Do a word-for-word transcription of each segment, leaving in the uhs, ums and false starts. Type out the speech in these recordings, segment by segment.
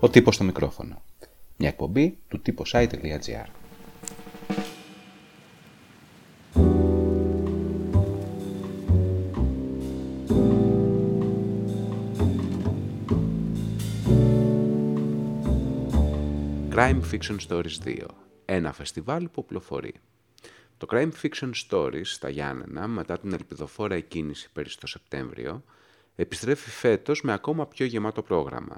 Ο τύπος στο μικρόφωνο. Μια εκπομπή του tuposite.gr. Crime Fiction Stories δύο. Ένα φεστιβάλ που οπλοφορεί. Το Crime Fiction Stories στα Γιάννενα, μετά την ελπιδοφόρα εκκίνηση πέρυσι το Σεπτέμβριο, επιστρέφει φέτος με ακόμα πιο γεμάτο πρόγραμμα.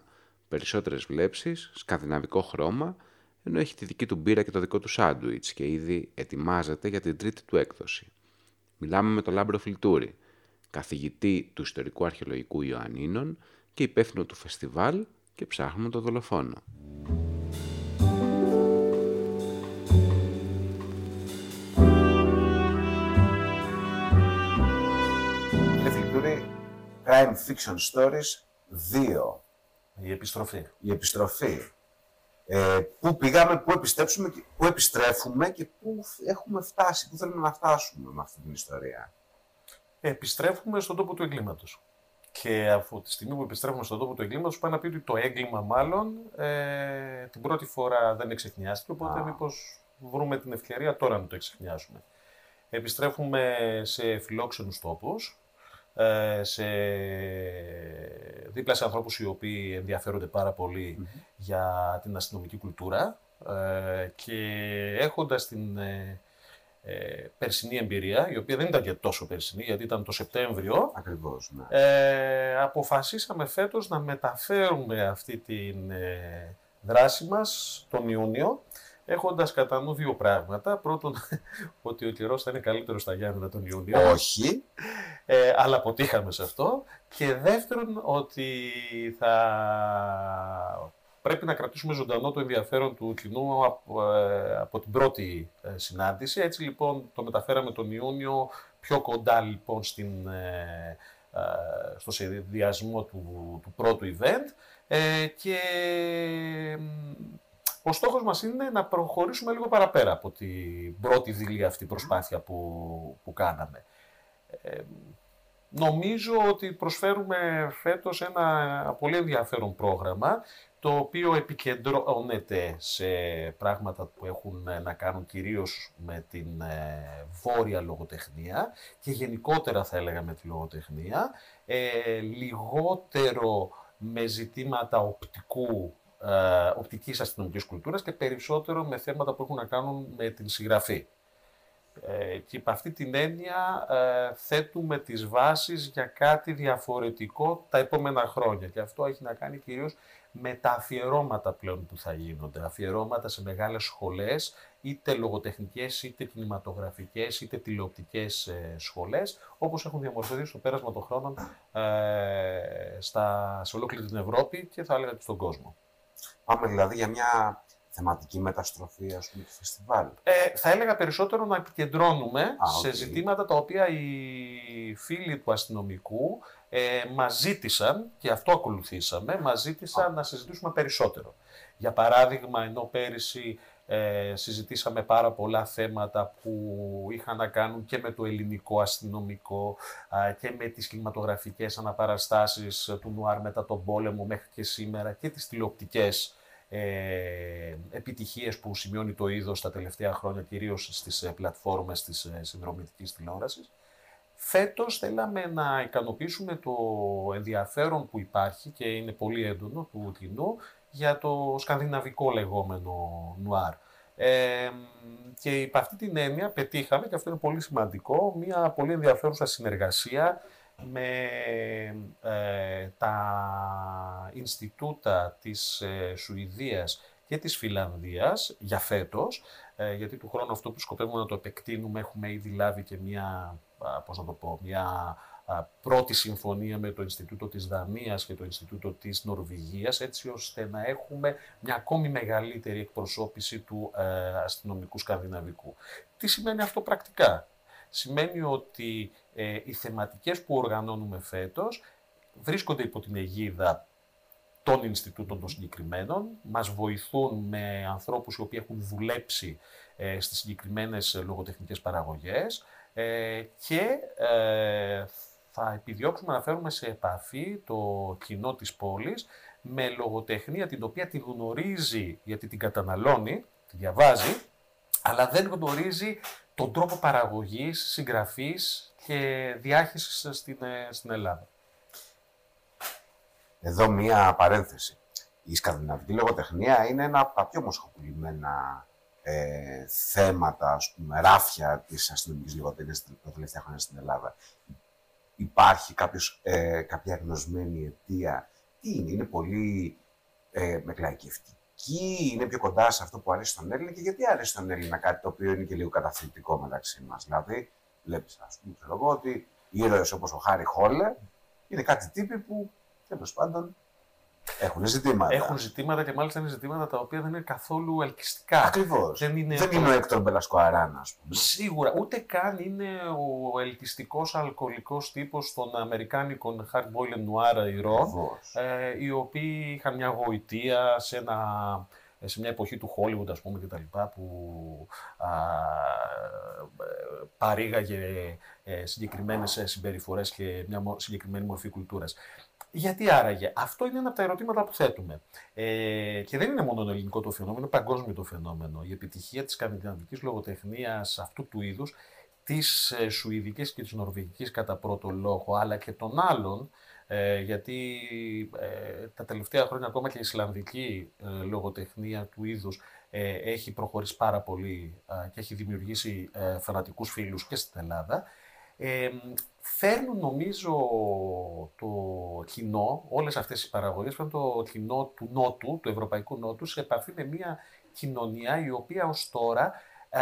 Περισσότερες βλέψεις, σκανδιναβικό χρώμα, ενώ έχει τη δική του μπύρα και το δικό του σάντουιτς και ήδη ετοιμάζεται για την τρίτη του έκδοση. Μιλάμε με τον Λάμπρο Φλιτούρη, καθηγητή του Ιστορικού-Αρχαιολογικού Ιωαννίνων και υπεύθυνο του φεστιβάλ, και ψάχνουμε τον δολοφόνο. Crime Fiction Stories δύο. Η επιστροφή. Η επιστροφή. Ε, πού πήγαμε, πού επιστρέψουμε, και, πού επιστρέφουμε και πού έχουμε φτάσει, πού θέλουμε να φτάσουμε με αυτή την ιστορία. Επιστρέφουμε στον τόπο του εγκλήματος. Και από τη στιγμή που επιστρέφουμε στον τόπο του εγκλήματος, πάει να πει ότι το έγκλημα μάλλον ε, την πρώτη φορά δεν εξεχνιάστηκε, οπότε ah. μήπως βρούμε την ευκαιρία τώρα να το εξεχνιάσουμε. Επιστρέφουμε σε φιλόξενους τόπους. Σε... δίπλα σε ανθρώπους οι οποίοι ενδιαφέρονται πάρα πολύ mm-hmm. για την αστυνομική κουλτούρα ε, και έχοντας την ε, ε, περσινή εμπειρία, η οποία δεν ήταν και τόσο περσινή γιατί ήταν το Σεπτέμβριο, Ακριβώς, ναι. ε, αποφασίσαμε φέτος να μεταφέρουμε αυτή την ε, δράση μας τον Ιούνιο, έχοντας κατά νου δύο πράγματα. Πρώτον, ότι ο καιρός θα είναι καλύτερο στα Γιάννενα τον Ιούνιο. Όχι. Ε, αλλά αποτύχαμε σε αυτό. Και δεύτερον, ότι θα πρέπει να κρατήσουμε ζωντανό το ενδιαφέρον του κοινού από, ε, από την πρώτη ε, συνάντηση. Έτσι λοιπόν το μεταφέραμε τον Ιούνιο πιο κοντά λοιπόν στην, ε, ε, στο σχεδιασμό του, του πρώτου event. Ε, και... Ο στόχος μας είναι να προχωρήσουμε λίγο παραπέρα από την πρώτη δειλή αυτή προσπάθεια που, που κάναμε. Ε, νομίζω ότι προσφέρουμε φέτος ένα πολύ ενδιαφέρον πρόγραμμα, το οποίο επικεντρώνεται σε πράγματα που έχουν να κάνουν κυρίως με την ε, βόρεια λογοτεχνία και γενικότερα θα έλεγα με τη λογοτεχνία, ε, λιγότερο με ζητήματα οπτικού, οπτικής αστυνομικής κουλτούρας και περισσότερο με θέματα που έχουν να κάνουν με την συγγραφή. Ε, και υπ' αυτή την έννοια ε, θέτουμε τις βάσεις για κάτι διαφορετικό τα επόμενα χρόνια και αυτό έχει να κάνει κυρίως με τα αφιερώματα πλέον που θα γίνονται. Αφιερώματα σε μεγάλες σχολές, είτε λογοτεχνικές, είτε κινηματογραφικές, είτε τηλεοπτικές ε, σχολές, όπως έχουν διαμορφωθεί στο πέρασμα των χρόνων ε, στα, σε ολόκληρη την Ευρώπη και θα έλεγα και στον κόσμο. Πάμε δηλαδή για μια θεματική μεταστροφή, ας πούμε, του φεστιβάλ. Ε, θα έλεγα περισσότερο να επικεντρώνουμε Α, σε okay. ζητήματα τα οποία οι φίλοι του αστυνομικού ε, μας ζήτησαν, και αυτό ακολουθήσαμε, μας ζήτησαν Α. να συζητήσουμε περισσότερο. Για παράδειγμα, ενώ πέρυσι ε, συζητήσαμε πάρα πολλά θέματα που είχαν να κάνουν και με το ελληνικό αστυνομικό ε, και με τις κινηματογραφικές αναπαραστάσεις του νουάρ μετά τον πόλεμο μέχρι και σήμερα και τις τηλεοπτικές Ε, επιτυχίες που σημειώνει το είδος τα τελευταία χρόνια, κυρίως στις ε, πλατφόρμες της ε, συνδρομητικής τηλεόρασης. Φέτος θέλαμε να ικανοποιήσουμε το ενδιαφέρον που υπάρχει και είναι πολύ έντονο του κοινού για το σκανδιναβικό λεγόμενο νουάρ. Ε, και υπ' αυτή την έννοια πετύχαμε, και αυτό είναι πολύ σημαντικό, μια πολύ ενδιαφέρουσα συνεργασία με ε, τα Ινστιτούτα της ε, Σουηδίας και της Φινλανδίας για φέτος, ε, γιατί του χρόνου αυτό που σκοπεύουμε να το επεκτείνουμε, έχουμε ήδη λάβει και μια, α, πώς να το πω, μια α, πρώτη συμφωνία με το Ινστιτούτο της Δανίας και το Ινστιτούτο της Νορβηγίας, έτσι ώστε να έχουμε μια ακόμη μεγαλύτερη εκπροσώπηση του ε, αστυνομικού σκανδιναβικού. Τι σημαίνει αυτό πρακτικά? Σημαίνει ότι ε, οι θεματικές που οργανώνουμε φέτος βρίσκονται υπό την αιγίδα των Ινστιτούτων των συγκεκριμένων, μας βοηθούν με ανθρώπους οι οποίοι έχουν δουλέψει ε, στις συγκεκριμένες λογοτεχνικές παραγωγές ε, και ε, θα επιδιώξουμε να φέρουμε σε επαφή το κοινό της πόλης με λογοτεχνία την οποία τη γνωρίζει γιατί την καταναλώνει, τη διαβάζει, αλλά δεν γνωρίζει τον τρόπο παραγωγής, συγγραφής και διάχυσης στην, στην Ελλάδα. Εδώ μία παρένθεση. Η σκανδιναβική λογοτεχνία είναι ένα από τα πιο μοσχοκουλημένα ε, θέματα, ας πούμε, ράφια της αστυνομικής λογοτεχνίας τα τελευταία χρόνια στην Ελλάδα. Υπάρχει κάποιος, ε, κάποια γνωσμένη αιτία? Τι είναι, είναι πολύ ε, μεκλαϊκευτική, είναι πιο κοντά σε αυτό που αρέσει στον Έλληνα, και γιατί αρέσει στον Έλληνα κάτι το οποίο είναι και λίγο καταθλιπτικό μεταξύ μας. Δηλαδή, βλέπεις, ας πούμε, ξέρω εγώ, ότι ήρωες όπως ο Χάρι Χόλε είναι κάτι τύποι που τέλος πάντων έχουν ζητήματα. Έχουν ζητήματα και μάλιστα είναι ζητήματα τα οποία δεν είναι καθόλου ελκυστικά. Ακριβώς. Δεν είναι, δεν είναι ο Έκτορ Μπελασκοαράνα, ας πούμε. Σίγουρα. Ούτε καν είναι ο ελκυστικός αλκοολικός τύπος των Αμερικάνικων hard boiled noir ηρών, ε, οι οποίοι είχαν μια γοητεία σε, ένα, σε μια εποχή του Hollywood, ας πούμε, και τα λοιπά, που α, παρήγαγε ε, συγκεκριμένες συμπεριφορές και μια συγκεκριμένη μορφή κουλτούρας. Γιατί άραγε? Αυτό είναι ένα από τα ερωτήματα που θέτουμε. Ε, και δεν είναι μόνο ελληνικό το φαινόμενο, είναι παγκόσμιο το φαινόμενο. Η επιτυχία της σκανδιναβικής λογοτεχνίας αυτού του είδους, της ε, σουηδικής και της νορβηγικής κατά πρώτο λόγο, αλλά και των άλλων, ε, γιατί ε, τα τελευταία χρόνια ακόμα και η ισλανδική ε, λογοτεχνία του είδους ε, έχει προχωρήσει πάρα πολύ ε, και έχει δημιουργήσει ε, φανατικούς φίλους και στην Ελλάδα. Ε, φέρνουν, νομίζω, το κοινό, όλες αυτές οι παραγωγές, φέρνουν το κοινό του Νότου, του Ευρωπαϊκού Νότου, σε επαφή με μια κοινωνία η οποία ως τώρα ε,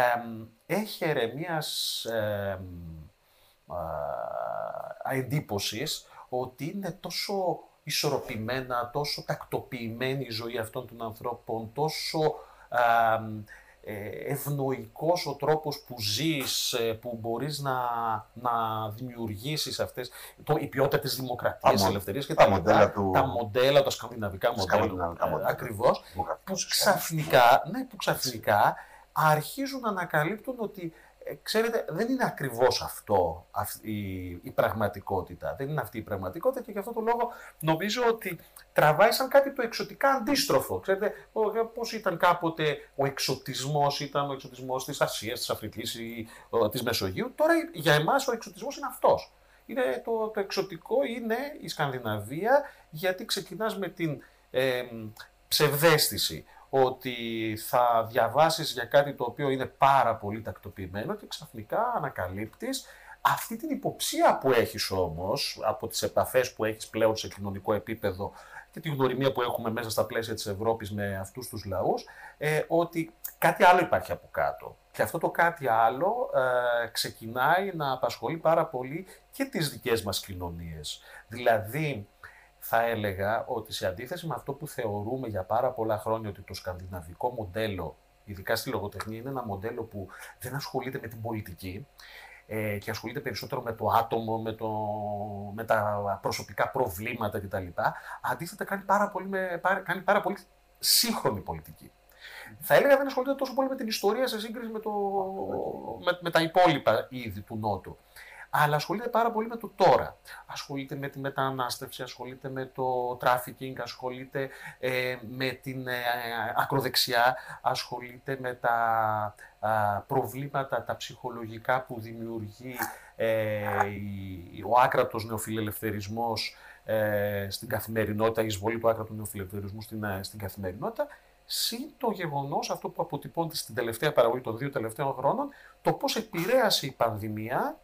έχερε μιας ε, ε, εντύπωσης ότι είναι τόσο ισορροπημένα, τόσο τακτοποιημένη η ζωή αυτών των ανθρώπων, τόσο... Ε, ευνοϊκός ο τρόπος που ζεις, που μπορείς να, να δημιουργήσεις αυτές, το, η ποιότητα της δημοκρατίας, της ελευθερίας και τα, τα, μοντέλα, του... τα μοντέλα, τα σκανδιναβικά μοντέλα, ακριβώς, που ξαφνικά, ναι, που ξαφνικά αρχίζουν να ανακαλύπτουν ότι, ξέρετε, δεν είναι ακριβώς αυτό αυτή η, η πραγματικότητα. Δεν είναι αυτή η πραγματικότητα και γι' αυτό το λόγο νομίζω ότι τραβάει σαν κάτι το εξωτικά αντίστροφο. Ξέρετε, πώς ήταν κάποτε ο εξωτισμός, ήταν ο εξωτισμός της Ασίας, της Αφρικής ή της Μεσογείου. Τώρα για εμάς ο εξωτισμός είναι αυτός. Είναι το, το εξωτικό είναι η Σκανδιναβία, γιατί ξεκινάς με την ε, ψευδαίσθηση ότι θα διαβάσεις για κάτι το οποίο είναι πάρα πολύ τακτοποιημένο και ξαφνικά ανακαλύπτεις αυτή την υποψία που έχεις όμως από τις επαφές που έχεις πλέον σε κοινωνικό επίπεδο και τη γνωριμία που έχουμε μέσα στα πλαίσια της Ευρώπης με αυτούς τους λαούς, ε, ότι κάτι άλλο υπάρχει από κάτω. Και αυτό το κάτι άλλο ε, ξεκινάει να απασχολεί πάρα πολύ και τις δικές μας κοινωνίες. Δηλαδή, θα έλεγα ότι σε αντίθεση με αυτό που θεωρούμε για πάρα πολλά χρόνια ότι το σκανδιναβικό μοντέλο, ειδικά στη λογοτεχνία, είναι ένα μοντέλο που δεν ασχολείται με την πολιτική ε, και ασχολείται περισσότερο με το άτομο, με, το, με τα προσωπικά προβλήματα κτλ. Αντίθετα κάνει πάρα πολύ, με, κάνει πάρα πολύ σύγχρονη πολιτική. Mm. Θα έλεγα δεν ασχολείται τόσο πολύ με την ιστορία σε σύγκριση με, το, mm. με, με τα υπόλοιπα είδη του Νότου. Αλλά ασχολείται πάρα πολύ με το τώρα. Ασχολείται με τη μετανάστευση, ασχολείται με το τράφικινγκ, ασχολείται ε, με την ε, ακροδεξιά, ασχολείται με τα α, προβλήματα, τα ψυχολογικά που δημιουργεί ε, η, ο άκρατος νεοφιλελευθερισμός ε, στην καθημερινότητα, η εισβολή του άκρατου νεοφιλελευθερισμού στην, στην καθημερινότητα, συν το γεγονός, αυτό που αποτυπώνεται στην τελευταία παραγωγή των δύο τελευταίων χρόνων, το πώς επηρέασε η πανδημία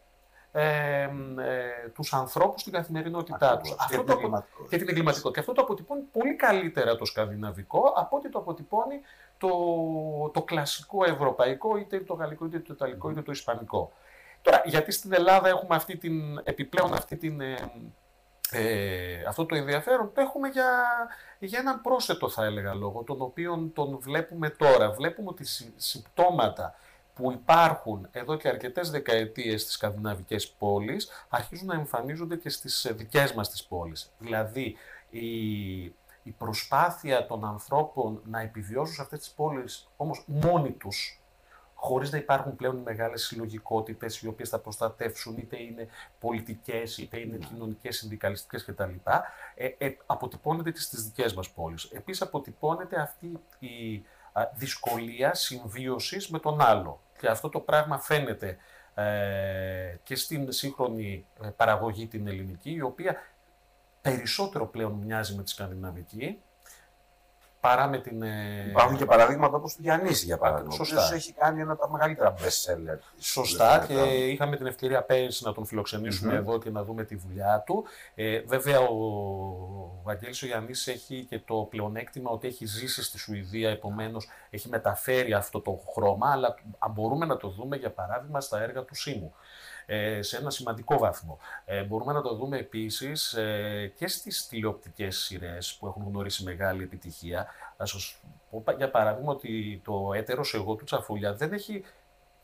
Ε, ε, τους ανθρώπους στην καθημερινότητά Ακριβώς, τους. Αυτό το απο... Και την εγκληματικότητα. Και αυτό το αποτυπώνει πολύ καλύτερα το σκανδιναβικό από ότι το αποτυπώνει το, το κλασικό ευρωπαϊκό, είτε το γαλλικό, είτε το ιταλικό, mm. είτε το ισπανικό. Τώρα, γιατί στην Ελλάδα έχουμε αυτή την, επιπλέον αυτή την, ε, ε, αυτό το ενδιαφέρον, το έχουμε για, για έναν πρόσθετο, θα έλεγα, λόγο, τον οποίο τον βλέπουμε τώρα. Βλέπουμε ότι συ, συμπτώματα που υπάρχουν εδώ και αρκετές δεκαετίες στις σκανδιναβικές πόλεις, αρχίζουν να εμφανίζονται και στις δικές μας τις πόλεις. Δηλαδή, η, η προσπάθεια των ανθρώπων να επιβιώσουν σε αυτές τις πόλεις, όμως μόνοι τους, χωρίς να υπάρχουν πλέον μεγάλες συλλογικότητες οι οποίες θα προστατεύσουν, είτε είναι πολιτικές, είτε είναι κοινωνικές, συνδικαλιστικές κτλ. Ε, ε, αποτυπώνεται και στις δικές μας πόλεις. Επίσης, αποτυπώνεται αυτή η α, δυσκολία συμβίωσης με τον άλλο. Και αυτό το πράγμα φαίνεται ε, και στην σύγχρονη ε, παραγωγή την ελληνική, η οποία περισσότερο πλέον μοιάζει με τη σκανδιναβική, παρά με την... Υπάρχουν και παραδείγματα όπως του Γιάννη, για παράδειγμα. Σωστά. Έχει κάνει ένα από τα μεγαλύτερα best-seller. Σωστά, και είχαμε την ευκαιρία πέρυσι να τον φιλοξενήσουμε mm-hmm. εδώ και να δούμε τη δουλειά του. Ε, βέβαια, ο Βαγγέλης ο Γιάννης έχει και το πλεονέκτημα ότι έχει ζήσει στη Σουηδία, επομένως έχει μεταφέρει αυτό το χρώμα, αλλά μπορούμε να το δούμε, για παράδειγμα, στα έργα του Σίμου. Σε ένα σημαντικό βαθμό. Ε, μπορούμε να το δούμε επίσης ε, και στις τηλεοπτικές σειρές που έχουν γνωρίσει μεγάλη επιτυχία. Να σας πω για παράδειγμα ότι το έτερος εγώ του Τσαφούλια δεν έχει,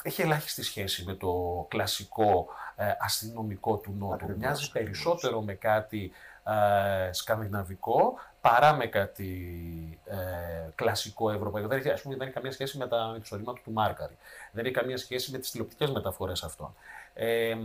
έχει ελάχιστη σχέση με το κλασικό ε, αστυνομικό του Νότου. Μοιάζει περισσότερο με κάτι ε, σκανδιναβικό παρά με κάτι ε, κλασικό ευρωπαϊκό. Δεν έχει, ας πούμε, δεν έχει καμία σχέση με, τα, με το σωρήμα του Μάρκαρη. Δεν έχει καμία σχέση με τις τηλεοπτικές μεταφορές αυτών. Ε,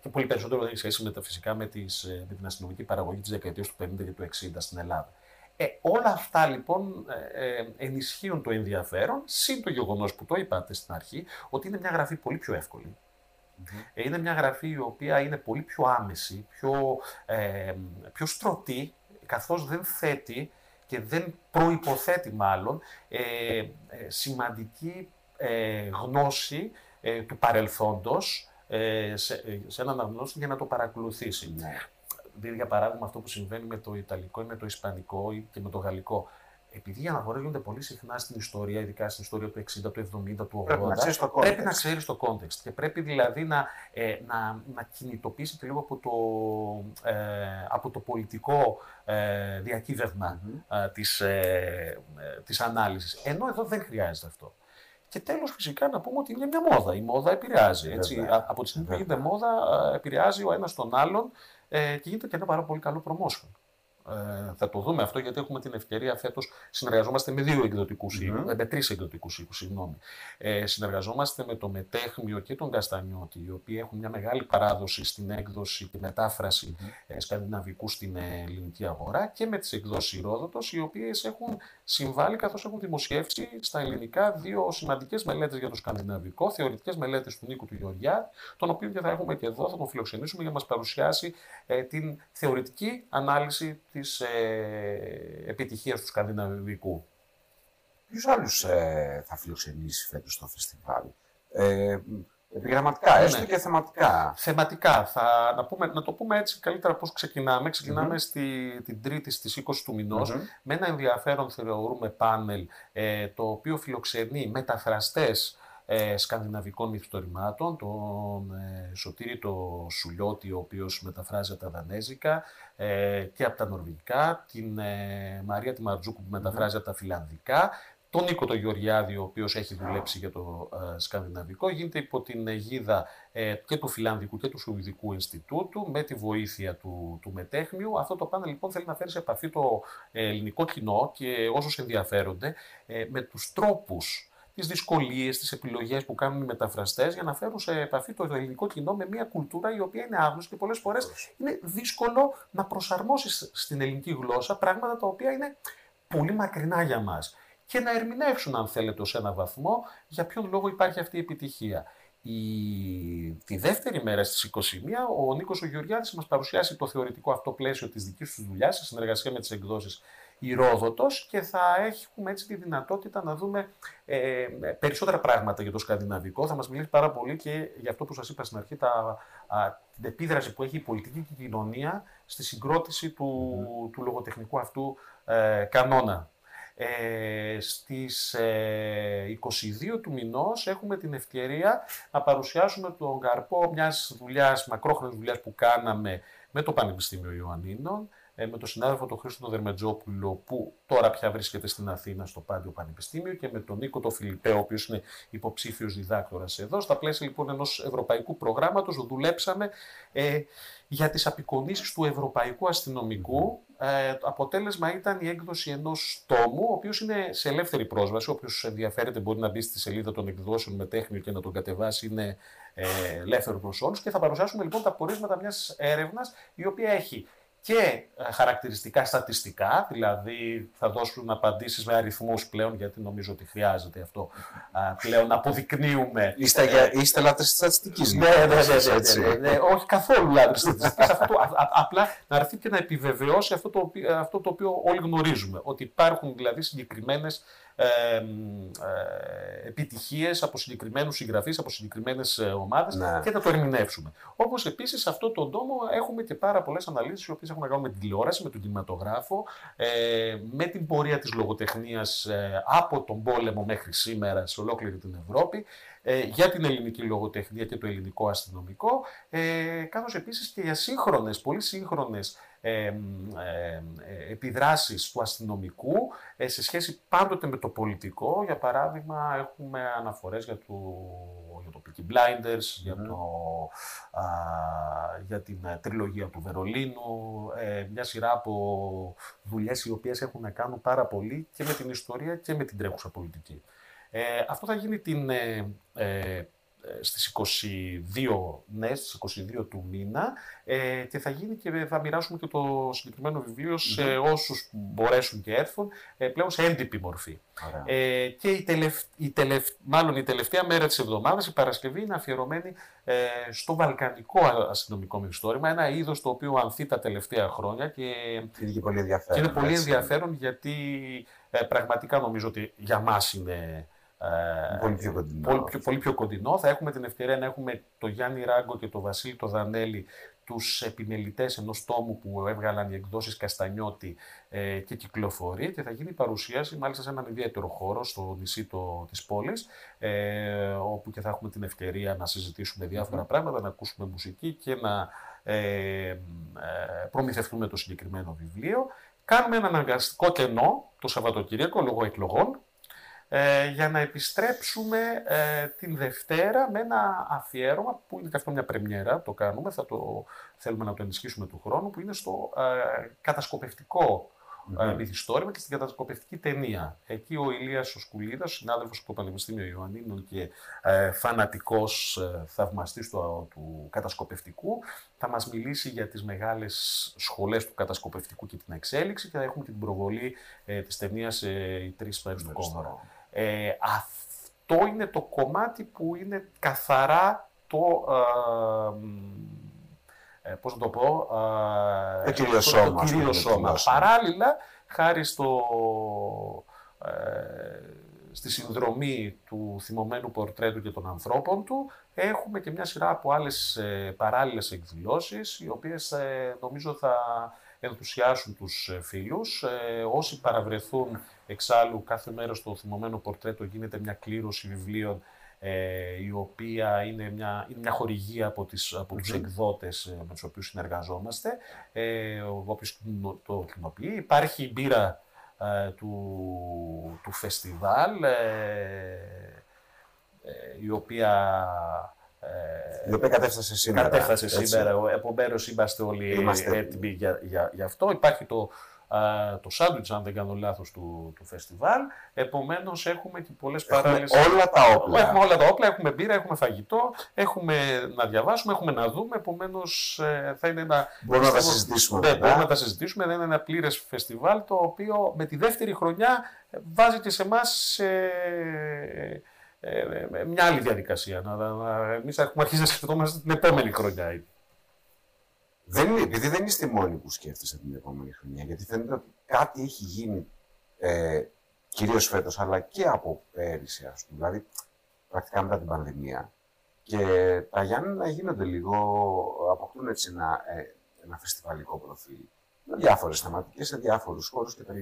και πολύ περισσότερο έχει σχέση με τα, φυσικά με, τις, με την αστυνομική παραγωγή της δεκαετίας του πενήντα και του εξήντα στην Ελλάδα. Ε, όλα αυτά λοιπόν ε, ενισχύουν το ενδιαφέρον, συν το γεγονός που το είπατε στην αρχή, ότι είναι μια γραφή πολύ πιο εύκολη. Mm-hmm. Ε, είναι μια γραφή η οποία είναι πολύ πιο άμεση, πιο, ε, πιο στρωτή, καθώς δεν θέτει και δεν προϋποθέτει μάλλον ε, ε, σημαντική ε, γνώση ε, του παρελθόντος, σε, σε έναν αγνώστη για να το παρακολουθήσει. Ναι. Δηλαδή, για παράδειγμα, αυτό που συμβαίνει με το Ιταλικό ή με το Ισπανικό ή και με το Γαλλικό. Επειδή οι αναφορές γίνονται πολύ συχνά στην ιστορία, ειδικά στην ιστορία του εξήντα, του εβδομήντα, του ογδόντα, πρέπει να ξέρεις το κόντεξτ. Και πρέπει δηλαδή να, ε, να, να κινητοποιήσει και λίγο από το, ε, από το πολιτικό ε, διακύβευμα mm-hmm. ε, της, ε, ε, της ανάλυσης. Ενώ εδώ δεν χρειάζεται αυτό. Και τέλος, φυσικά, να πούμε ότι είναι μια μόδα. Η μόδα επηρεάζει. Έτσι. Βέβαια. Από τη στιγμή που γίνεται μόδα, επηρεάζει ο ένας τον άλλον ε, και γίνεται και ένα πάρα πολύ καλό promotion. Ε, θα το δούμε αυτό, γιατί έχουμε την ευκαιρία φέτος. Συνεργαζόμαστε με δύο εκδοτικούς οίκους, mm-hmm. με τρεις εκδοτικούς οίκους, συγγνώμη. Ε, συνεργαζόμαστε με το Μετέχμιο και τον Καστανιώτη, οι οποίοι έχουν μια μεγάλη παράδοση στην έκδοση και μετάφραση mm-hmm. ε, σκανδιναβικού στην ελληνική αγορά, και με τις εκδόσεις Ρόδοτος, οι οποίες έχουν συμβάλει, καθώς έχουν δημοσιεύσει στα ελληνικά δύο σημαντικές μελέτες για το σκανδιναβικό, θεωρητικές μελέτες του Νίκου του Γεωργιάδη, τον οποίο και θα έχουμε και εδώ, θα τον φιλοξενήσουμε για να μας παρουσιάσει ε, την θεωρητική ανάλυση της ε, επιτυχίας του σκανδιναβικού. Ποιους άλλους ε, θα φιλοξενήσει φέτος στο φεστιβάλ? Ε, επιγραμματικά, ναι, έστω και θεματικά. Θεματικά. Θα, να, πούμε, να το πούμε έτσι καλύτερα πώς ξεκινάμε. Ξεκινάμε mm-hmm. στη, την Τρίτη στις είκοσι του μηνός mm-hmm. με ένα ενδιαφέρον, θεωρούμε, πάνελ ε, το οποίο φιλοξενεί μεταφραστές Ε, σκανδιναβικών μυθιστορημάτων, τον ε, Σωτήρη το Σουλιώτη, ο οποίος μεταφράζει από τα δανέζικα ε, και από τα νορβηγικά, την ε, Μαρία τη Μαρτζούκου που μεταφράζει από τα φιλανδικά, τον Νίκο το Γεωργιάδη, ο οποίος έχει δουλέψει για το ε, σκανδιναβικό, γίνεται υπό την αιγίδα ε, και του Φιλανδικού και του Σουηδικού Ινστιτούτου, με τη βοήθεια του, του Μετέχμιου. Αυτό το πάνελ λοιπόν θέλει να φέρει σε επαφή το ελληνικό κοινό και όσους ενδιαφέρονται ε, με τους τρόπους, τις δυσκολίες, τις επιλογές που κάνουν οι μεταφραστές για να φέρουν σε επαφή το ελληνικό κοινό με μια κουλτούρα η οποία είναι άγνωστη και πολλές φορές είναι δύσκολο να προσαρμόσεις στην ελληνική γλώσσα πράγματα τα οποία είναι πολύ μακρινά για μας και να ερμηνεύσουν, αν θέλετε, σε έναν βαθμό για ποιον λόγο υπάρχει αυτή η επιτυχία. Η... Τη δεύτερη μέρα στις είκοσι μία ο Νίκος ο Γεωργιάδης μας παρουσιάσει το θεωρητικό αυτό πλαίσιο της δικής του δουλειάς σε συνεργασία με τις εκδόσεις Η Ρόδοτος, και θα έχουμε έτσι τη δυνατότητα να δούμε ε, περισσότερα πράγματα για το σκανδιναβικό. Θα μας μιλήσει πάρα πολύ και για αυτό που σας είπα στην αρχή, τα, α, την επίδραση που έχει η πολιτική και η κοινωνία στη συγκρότηση του, mm. του λογοτεχνικού αυτού ε, κανόνα. Ε, στις ε, είκοσι δύο του μηνός έχουμε την ευκαιρία να παρουσιάσουμε τον καρπό μιας δουλειάς, μακρόχρονης δουλειάς που κάναμε με το Πανεπιστήμιο Ιωαννίνων, με τον συνάδελφο τον Χρήστο Ντερμετζόπουλο, που τώρα πια βρίσκεται στην Αθήνα στο Πάντειο Πανεπιστήμιο, και με τον Νίκο τον Φιλιππέο, ο οποίος είναι υποψήφιος διδάκτορας εδώ. Στα πλαίσια λοιπόν ενός ευρωπαϊκού προγράμματος δουλέψαμε ε, για τις απεικονίσεις του ευρωπαϊκού αστυνομικού. Ε, το αποτέλεσμα ήταν η έκδοση ενός τόμου, ο οποίος είναι σε ελεύθερη πρόσβαση. Όποιος ενδιαφέρεται μπορεί να μπει στη σελίδα των εκδόσεων Μετέχμιο και να τον κατεβάσει. Είναι ε, ελεύθερο προς όλους. Και θα παρουσιάσουμε λοιπόν τα πορίσματα μιας έρευνας, η οποία έχει και χαρακτηριστικά στατιστικά, δηλαδή θα δώσουν απαντήσεις με αριθμούς πλέον, γιατί νομίζω ότι χρειάζεται αυτό πλέον να αποδεικνύουμε. Είστε λάτρες της στατιστικής. Ναι, ναι, όχι καθόλου λάτρες της στατιστικής. Απλά να έρθει και να επιβεβαιώσει αυτό το οποίο όλοι γνωρίζουμε, ότι υπάρχουν δηλαδή συγκεκριμένες Ε, ε, επιτυχίες από συγκεκριμένους συγγραφείς, από συγκεκριμένες ομάδες, ναι, και θα το ερμηνεύσουμε. Όπως επίσης σε αυτόν τον τόμο έχουμε και πάρα πολλές αναλύσεις, οι οποίες έχουν να κάνουν με την τηλεόραση, με τον κινηματογράφο, ε, με την πορεία της λογοτεχνίας ε, από τον πόλεμο μέχρι σήμερα σε ολόκληρη την Ευρώπη, ε, για την ελληνική λογοτεχνία και το ελληνικό αστυνομικό, ε, καθώς επίσης και για σύγχρονες, πολύ σύγχρονες Ε, ε, επιδράσεις του αστυνομικού ε, σε σχέση πάντοτε με το πολιτικό. Για παράδειγμα, έχουμε αναφορές για το, για το Peaky Blinders, mm. για, το, α, για την τριλογία του Βερολίνου, ε, μια σειρά από δουλειές οι οποίες έχουν να κάνουν πάρα πολύ και με την ιστορία και με την τρέχουσα πολιτική. Ε, αυτό θα γίνει την, ε, ε, στις είκοσι δύο, ναι, στις είκοσι δύο του μήνα, ε, και θα γίνει και θα μοιράσουμε και το συγκεκριμένο βιβλίο σε όσους μπορέσουν και έρθουν, ε, πλέον σε έντυπη μορφή. Ε, και η, τελευ... η, τελευ... μάλλον η τελευταία μέρα της εβδομάδας, η Παρασκευή, είναι αφιερωμένη ε, στο βαλκανικό αστυνομικό μυθιστόρημα, ένα είδος το οποίο ανθεί τα τελευταία χρόνια και, είναι, και πολύ ενδιαφέρον, και είναι πολύ ενδιαφέρον, γιατί ε, πραγματικά νομίζω ότι για μας είναι Πολύ πιο, κοντινό. Πολύ, πιο, πολύ πιο κοντινό. Θα έχουμε την ευκαιρία να έχουμε τον Γιάννη Ράγκο και τον Βασίλη τον Δανέλη, τους επιμελητές ενός τόμου που έβγαλαν οι εκδόσεις Καστανιώτη ε, και κυκλοφορεί, και θα γίνει παρουσίαση μάλιστα σε έναν ιδιαίτερο χώρο στο νησί το, της πόλης, ε, όπου και θα έχουμε την ευκαιρία να συζητήσουμε διάφορα mm. πράγματα, να ακούσουμε μουσική και να ε, ε, προμηθευτούμε το συγκεκριμένο βιβλίο. Κάνουμε ένα αναγκαστικό κενό το Σαββατοκύριακο λόγω εκλογών, Ε, για να επιστρέψουμε ε, την Δευτέρα με ένα αφιέρωμα που είναι και αυτό μια πρεμιέρα, το κάνουμε, θα το, θέλουμε να το ενισχύσουμε του χρόνου, που είναι στο ε, κατασκοπευτικό ε, μυθιστόρημα και στην κατασκοπευτική ταινία. Εκεί ο Ηλίας ο Σκουλίδας, συνάδελφος του Πανεπιστήμιο Ιωαννίνων και ε, φανατικός ε, θαυμαστής του, του κατασκοπευτικού, θα μας μιλήσει για τις μεγάλες σχολές του κατασκοπευτικού και την εξέλιξη, και θα έχουμε την προβολή ε, της ταινίας ε, «Οι τρεις μέρες του Κόμβαρα». Ε, αυτό είναι το κομμάτι που είναι καθαρά το, ε, πώς να το πω, ε, το κύριο σώμα. Το σώμα. Παράλληλα, χάρη στο, ε, στη συνδρομή του θυμωμένου πορτρέτου και των ανθρώπων του, έχουμε και μια σειρά από άλλες ε, παράλληλες εκδηλώσεις, οι οποίες ε, νομίζω θα ενθουσιάσουν τους φίλους. Ε, όσοι παραβρεθούν, εξάλλου κάθε μέρα στο θυμωμένο πορτρέτο γίνεται μια κλήρωση βιβλίων, ε, η οποία είναι μια, είναι μια χορηγία από, τις, από τους εκδότες ε, με τους οποίους συνεργαζόμαστε, ε, όποιος το κοινοποιεί. Υπάρχει η μπύρα ε, του, του φεστιβάλ, ε, ε, η οποία... Ε, η οποία κατέφτασε σήμερα. Κατέφτασε σήμερα, επομένως είμαστε όλοι είμαστε... έτοιμοι για, για, για αυτό. Υπάρχει το, α, το σάντουιτς, αν δεν κάνω λάθος, του, του φεστιβάλ. Επομένως έχουμε και πολλές παράλληλες. Όλα τα όπλα. Έχουμε όλα τα όπλα, έχουμε μπύρα, έχουμε φαγητό, έχουμε να διαβάσουμε, έχουμε να δούμε. Επομένως θα είναι ένα. Μπορούμε να τα συζητήσουμε. Ναι, μπορούμε να τα συζητήσουμε. Δεν είναι ένα πλήρες φεστιβάλ, το οποίο με τη δεύτερη χρονιά βάζει και σε εμάς. Ε, Ε, μια άλλη διαδικασία. Να, να, εμείς έχουμε αρχίσει να σκεφτόμαστε την επόμενη χρονιά. Δεν, επειδή δεν είστε μόνοι που σκέφτεστε την επόμενη χρονιά, γιατί φαίνεται ότι κάτι έχει γίνει ε, κυρίως φέτος, αλλά και από πέρυσι, ας πούμε, δηλαδή πρακτικά μετά την πανδημία. Και τα Γιάννενα γίνονται λίγο, αποκτούν έτσι ένα, ε, ένα φεστιβαλικό προφίλ, με διάφορες θεματικές, σε διάφορους χώρους κτλ.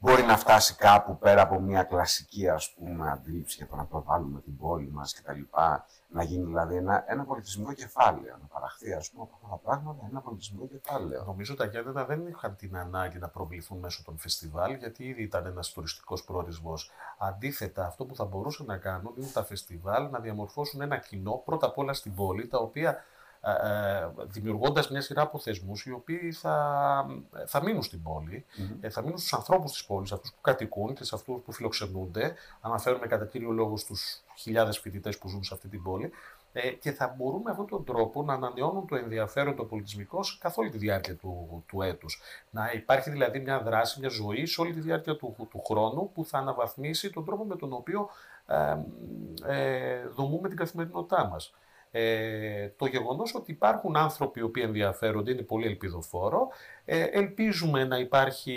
μπορεί να φτάσει κάπου πέρα από μια κλασική, ας πούμε, αντίληψη για το να προβάλλουμε την πόλη μας κτλ. Να γίνει δηλαδή ένα, ένα πολιτισμικό κεφάλαιο. Να παραχθεί, ας πούμε, από αυτά τα πράγματα ένα πολιτισμικό κεφάλαιο. Νομίζω τα Γιάννενα δεν είχαν την ανάγκη να προβληθούν μέσω των φεστιβάλ, γιατί ήδη ήταν ένας τουριστικός προορισμός. Αντίθετα, αυτό που θα μπορούσαν να κάνουν είναι τα φεστιβάλ να διαμορφώσουν ένα κοινό πρώτα απ' όλα στην πόλη, τα οποία. Δημιουργώντας μια σειρά από θεσμούς οι οποίοι θα, θα μείνουν στην πόλη, mm-hmm. θα μείνουν στους ανθρώπους της πόλης, αυτούς που κατοικούν και σε αυτούς που φιλοξενούνται. Αναφέρουμε κατά κύριο λόγο στους χιλιάδες φοιτητές που ζουν σε αυτή την πόλη. Και θα μπορούμε με αυτόν τον τρόπο να ανανεώνουν το ενδιαφέρον το πολιτισμικό καθ' όλη τη διάρκεια του, του έτους. Να υπάρχει δηλαδή μια δράση, μια ζωή σε όλη τη διάρκεια του, του χρόνου που θα αναβαθμίσει τον τρόπο με τον οποίο ε, ε, δομούμε την καθημερινότητά μας. Ε, το γεγονός ότι υπάρχουν άνθρωποι οι οποίοι ενδιαφέρονται είναι πολύ ελπιδοφόρο. Ε, ελπίζουμε να υπάρχει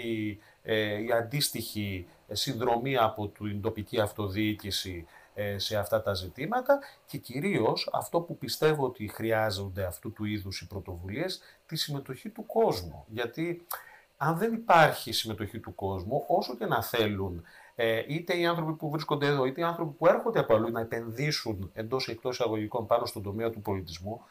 ε, η αντίστοιχη συνδρομή από την τοπική αυτοδιοίκηση ε, σε αυτά τα ζητήματα και κυρίως αυτό που πιστεύω ότι χρειάζονται αυτού του είδους οι πρωτοβουλίες, τη συμμετοχή του κόσμου. Γιατί αν δεν υπάρχει συμμετοχή του κόσμου, όσο και να θέλουν είτε οι άνθρωποι που βρίσκονται εδώ, είτε οι άνθρωποι που έρχονται από αλλού να επενδύσουν εντός ή εκτός εισαγωγικών πάνω στον τομέα του πολιτισμού,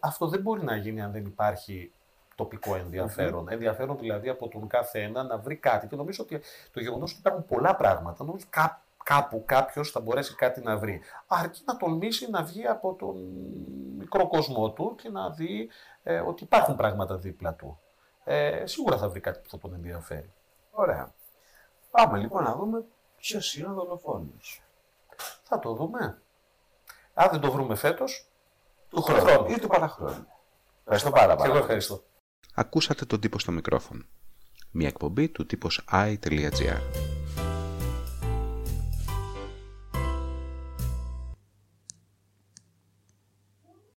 αυτό δεν μπορεί να γίνει αν δεν υπάρχει τοπικό ενδιαφέρον. Mm-hmm. Ενδιαφέρον δηλαδή από τον κάθε ένα να βρει κάτι. Και νομίζω ότι το γεγονός ότι υπάρχουν πολλά πράγματα, νομίζω κά, κάπου κάποιος θα μπορέσει κάτι να βρει. Αρκεί να τολμήσει να βγει από τον μικρό κόσμο του και να δει ε, ότι υπάρχουν πράγματα δίπλα του. Ε, σίγουρα θα βρει κάτι που θα τον ενδιαφέρει. Ωραία. Πάμε λοιπόν να δούμε ποιος είναι ο δολοφόνος. Θα το δούμε. Αν δεν το βρούμε φέτος, του χρόνου, χρόνου ή του παραχρόνου. Ευχαριστώ πάρα πολύ. Εγώ ευχαριστώ. Ακούσατε τον τύπο στο μικρόφωνο. Μια εκπομπή του τύπος άι τελεία τζι άρ.